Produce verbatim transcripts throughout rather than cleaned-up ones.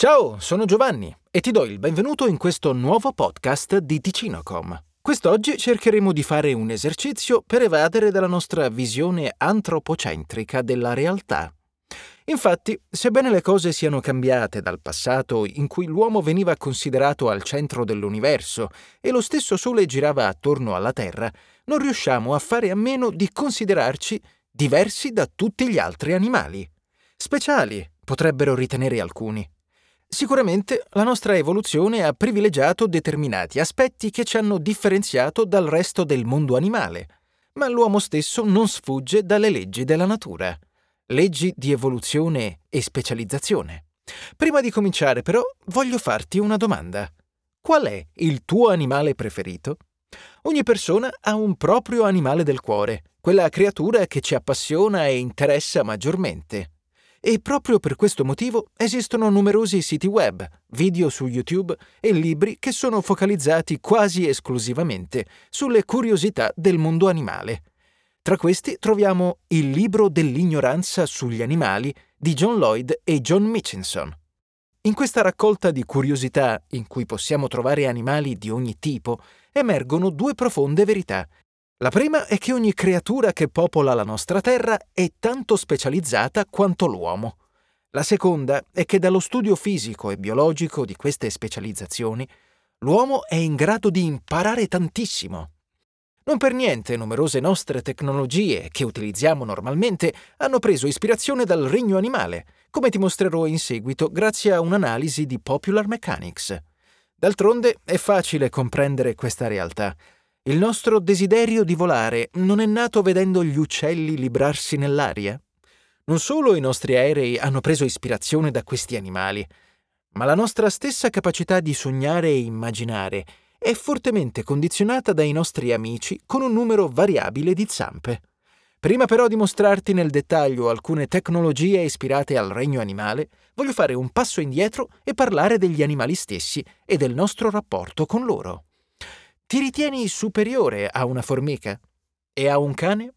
Ciao, sono Giovanni e ti do il benvenuto in questo nuovo podcast di Ticino punto com. Quest'oggi cercheremo di fare un esercizio per evadere dalla nostra visione antropocentrica della realtà. Infatti, sebbene le cose siano cambiate dal passato in cui l'uomo veniva considerato al centro dell'universo e lo stesso Sole girava attorno alla Terra, non riusciamo a fare a meno di considerarci diversi da tutti gli altri animali. Speciali, potrebbero ritenere alcuni. Sicuramente la nostra evoluzione ha privilegiato determinati aspetti che ci hanno differenziato dal resto del mondo animale, ma l'uomo stesso non sfugge dalle leggi della natura, leggi di evoluzione e specializzazione. Prima di cominciare, però, voglio farti una domanda. Qual è il tuo animale preferito? Ogni persona ha un proprio animale del cuore, quella creatura che ci appassiona e interessa maggiormente. E proprio per questo motivo esistono numerosi siti web, video su YouTube e libri che sono focalizzati quasi esclusivamente sulle curiosità del mondo animale. Tra questi troviamo Il libro dell'ignoranza sugli animali di John Lloyd e John Mitchinson. In questa raccolta di curiosità, in cui possiamo trovare animali di ogni tipo, emergono due profonde verità. La prima è che ogni creatura che popola la nostra terra è tanto specializzata quanto l'uomo. La seconda è che dallo studio fisico e biologico di queste specializzazioni, l'uomo è in grado di imparare tantissimo. Non per niente numerose nostre tecnologie che utilizziamo normalmente hanno preso ispirazione dal regno animale, come ti mostrerò in seguito grazie a un'analisi di Popular Mechanics. D'altronde è facile comprendere questa realtà. Il nostro desiderio di volare non è nato vedendo gli uccelli librarsi nell'aria? Non solo i nostri aerei hanno preso ispirazione da questi animali, ma la nostra stessa capacità di sognare e immaginare è fortemente condizionata dai nostri amici con un numero variabile di zampe. Prima però di mostrarti nel dettaglio alcune tecnologie ispirate al regno animale, voglio fare un passo indietro e parlare degli animali stessi e del nostro rapporto con loro. Ti ritieni superiore a una formica? E a un cane?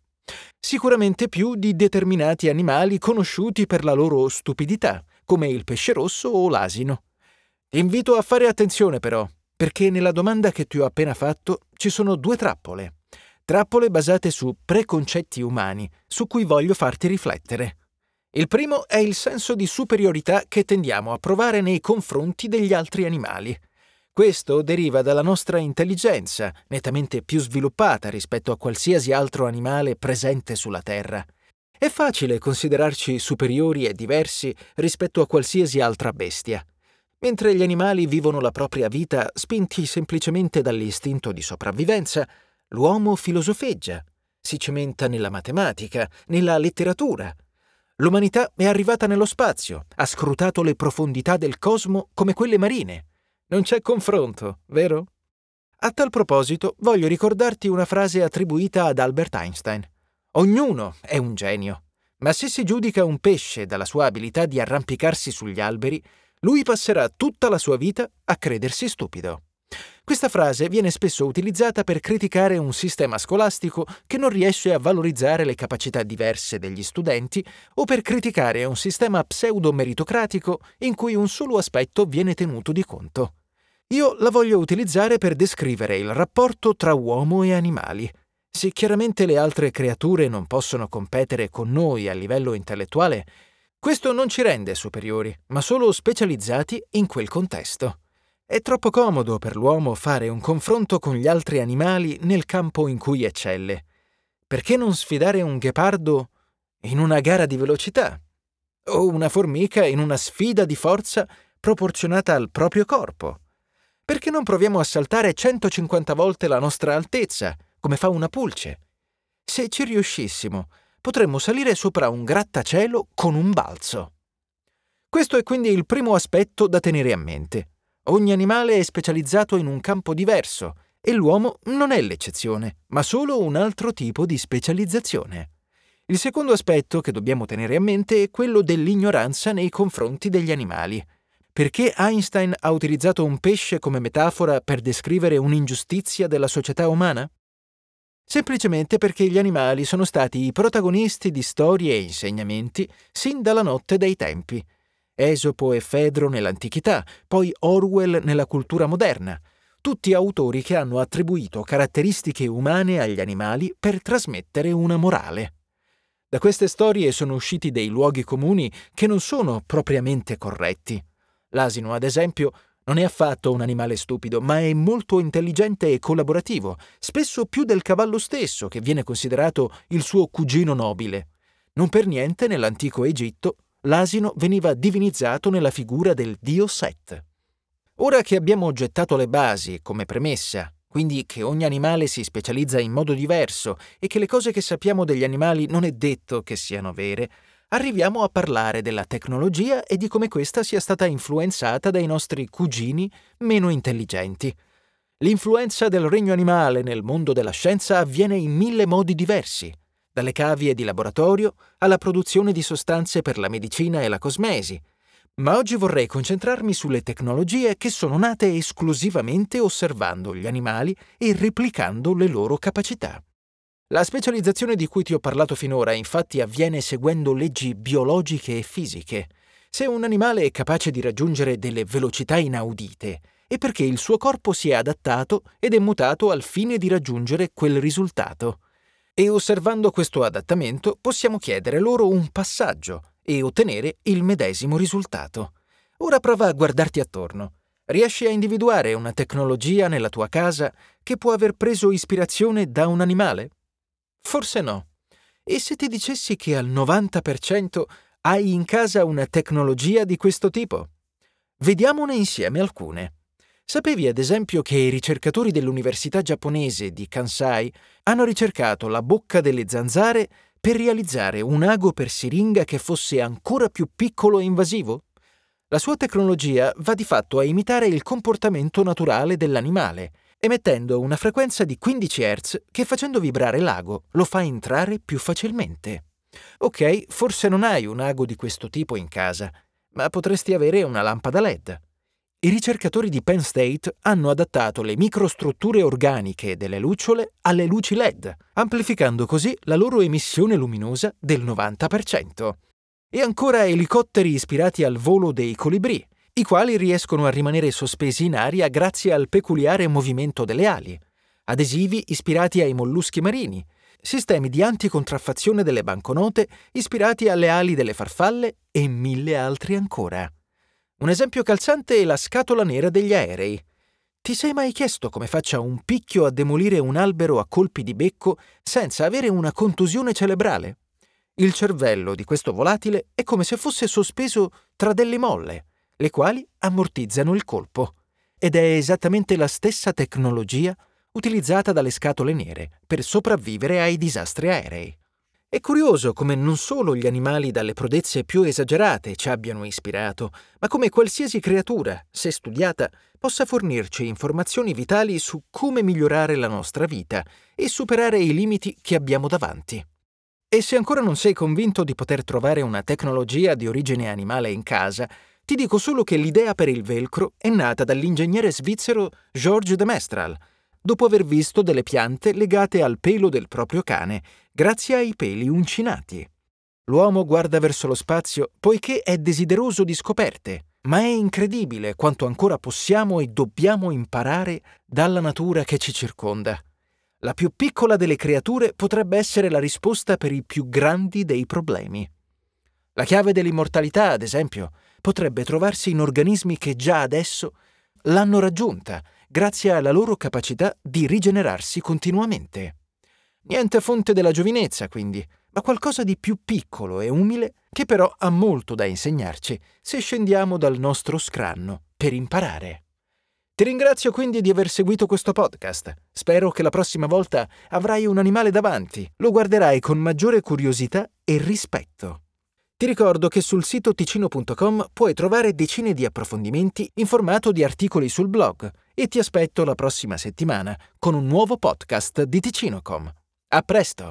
Sicuramente più di determinati animali conosciuti per la loro stupidità, come il pesce rosso o l'asino. Ti invito a fare attenzione però, perché nella domanda che ti ho appena fatto ci sono due trappole. Trappole basate su preconcetti umani, su cui voglio farti riflettere. Il primo è il senso di superiorità che tendiamo a provare nei confronti degli altri animali. Questo deriva dalla nostra intelligenza, nettamente più sviluppata rispetto a qualsiasi altro animale presente sulla Terra. È facile considerarci superiori e diversi rispetto a qualsiasi altra bestia. Mentre gli animali vivono la propria vita spinti semplicemente dall'istinto di sopravvivenza, l'uomo filosofeggia, si cimenta nella matematica, nella letteratura. L'umanità è arrivata nello spazio, ha scrutato le profondità del cosmo come quelle marine. Non c'è confronto, vero? A tal proposito, voglio ricordarti una frase attribuita ad Albert Einstein. Ognuno è un genio, ma se si giudica un pesce dalla sua abilità di arrampicarsi sugli alberi, lui passerà tutta la sua vita a credersi stupido. Questa frase viene spesso utilizzata per criticare un sistema scolastico che non riesce a valorizzare le capacità diverse degli studenti o per criticare un sistema pseudo-meritocratico in cui un solo aspetto viene tenuto di conto. Io la voglio utilizzare per descrivere il rapporto tra uomo e animali. Se chiaramente le altre creature non possono competere con noi a livello intellettuale, questo non ci rende superiori, ma solo specializzati in quel contesto. È troppo comodo per l'uomo fare un confronto con gli altri animali nel campo in cui eccelle. Perché non sfidare un ghepardo in una gara di velocità? O una formica in una sfida di forza proporzionata al proprio corpo? Perché non proviamo a saltare centocinquanta volte la nostra altezza, come fa una pulce? Se ci riuscissimo, potremmo salire sopra un grattacielo con un balzo. Questo è quindi il primo aspetto da tenere a mente. Ogni animale è specializzato in un campo diverso e l'uomo non è l'eccezione, ma solo un altro tipo di specializzazione. Il secondo aspetto che dobbiamo tenere a mente è quello dell'ignoranza nei confronti degli animali. Perché Einstein ha utilizzato un pesce come metafora per descrivere un'ingiustizia della società umana? Semplicemente perché gli animali sono stati i protagonisti di storie e insegnamenti sin dalla notte dei tempi. Esopo e Fedro nell'antichità, poi Orwell nella cultura moderna, tutti autori che hanno attribuito caratteristiche umane agli animali per trasmettere una morale. Da queste storie sono usciti dei luoghi comuni che non sono propriamente corretti. L'asino, ad esempio, non è affatto un animale stupido, ma è molto intelligente e collaborativo, spesso più del cavallo stesso, che viene considerato il suo cugino nobile. Non per niente, nell'antico Egitto, l'asino veniva divinizzato nella figura del dio Set. Ora che abbiamo gettato le basi come premessa, quindi che ogni animale si specializza in modo diverso e che le cose che sappiamo degli animali non è detto che siano vere, arriviamo a parlare della tecnologia e di come questa sia stata influenzata dai nostri cugini meno intelligenti. L'influenza del regno animale nel mondo della scienza avviene in mille modi diversi, dalle cavie di laboratorio alla produzione di sostanze per la medicina e la cosmesi, ma oggi vorrei concentrarmi sulle tecnologie che sono nate esclusivamente osservando gli animali e replicando le loro capacità. La specializzazione di cui ti ho parlato finora infatti avviene seguendo leggi biologiche e fisiche. Se un animale è capace di raggiungere delle velocità inaudite, è perché il suo corpo si è adattato ed è mutato al fine di raggiungere quel risultato. E osservando questo adattamento possiamo chiedere loro un passaggio e ottenere il medesimo risultato. Ora prova a guardarti attorno. Riesci a individuare una tecnologia nella tua casa che può aver preso ispirazione da un animale? Forse no. E se ti dicessi che al novanta per cento hai in casa una tecnologia di questo tipo? Vediamone insieme alcune. Sapevi ad esempio che i ricercatori dell'università giapponese di Kansai hanno ricercato la bocca delle zanzare per realizzare un ago per siringa che fosse ancora più piccolo e invasivo? La sua tecnologia va di fatto a imitare il comportamento naturale dell'animale, emettendo una frequenza di quindici hertz che, facendo vibrare l'ago, lo fa entrare più facilmente. Ok, forse non hai un ago di questo tipo in casa, ma potresti avere una lampada L E D. I ricercatori di Penn State hanno adattato le microstrutture organiche delle lucciole alle luci L E D, amplificando così la loro emissione luminosa del novanta per cento. E ancora elicotteri ispirati al volo dei colibrì, i quali riescono a rimanere sospesi in aria grazie al peculiare movimento delle ali, adesivi ispirati ai molluschi marini, sistemi di anticontraffazione delle banconote ispirati alle ali delle farfalle e mille altri ancora. Un esempio calzante è la scatola nera degli aerei. Ti sei mai chiesto come faccia un picchio a demolire un albero a colpi di becco senza avere una contusione cerebrale? Il cervello di questo volatile è come se fosse sospeso tra delle molle, le quali ammortizzano il colpo. Ed è esattamente la stessa tecnologia utilizzata dalle scatole nere per sopravvivere ai disastri aerei. È curioso come non solo gli animali dalle prodezze più esagerate ci abbiano ispirato, ma come qualsiasi creatura, se studiata, possa fornirci informazioni vitali su come migliorare la nostra vita e superare i limiti che abbiamo davanti. E se ancora non sei convinto di poter trovare una tecnologia di origine animale in casa, ti dico solo che l'idea per il velcro è nata dall'ingegnere svizzero Georges de Mestral, dopo aver visto delle piante legate al pelo del proprio cane, grazie ai peli uncinati. L'uomo guarda verso lo spazio poiché è desideroso di scoperte, ma è incredibile quanto ancora possiamo e dobbiamo imparare dalla natura che ci circonda. La più piccola delle creature potrebbe essere la risposta per i più grandi dei problemi. La chiave dell'immortalità, ad esempio, potrebbe trovarsi in organismi che già adesso l'hanno raggiunta grazie alla loro capacità di rigenerarsi continuamente. Niente fonte della giovinezza, quindi, ma qualcosa di più piccolo e umile che però ha molto da insegnarci se scendiamo dal nostro scranno per imparare. Ti ringrazio quindi di aver seguito questo podcast. Spero che la prossima volta avrai un animale davanti, lo guarderai con maggiore curiosità e rispetto. Ti ricordo che sul sito ticino punto com puoi trovare decine di approfondimenti in formato di articoli sul blog e ti aspetto la prossima settimana con un nuovo podcast di Ticino punto com. A presto!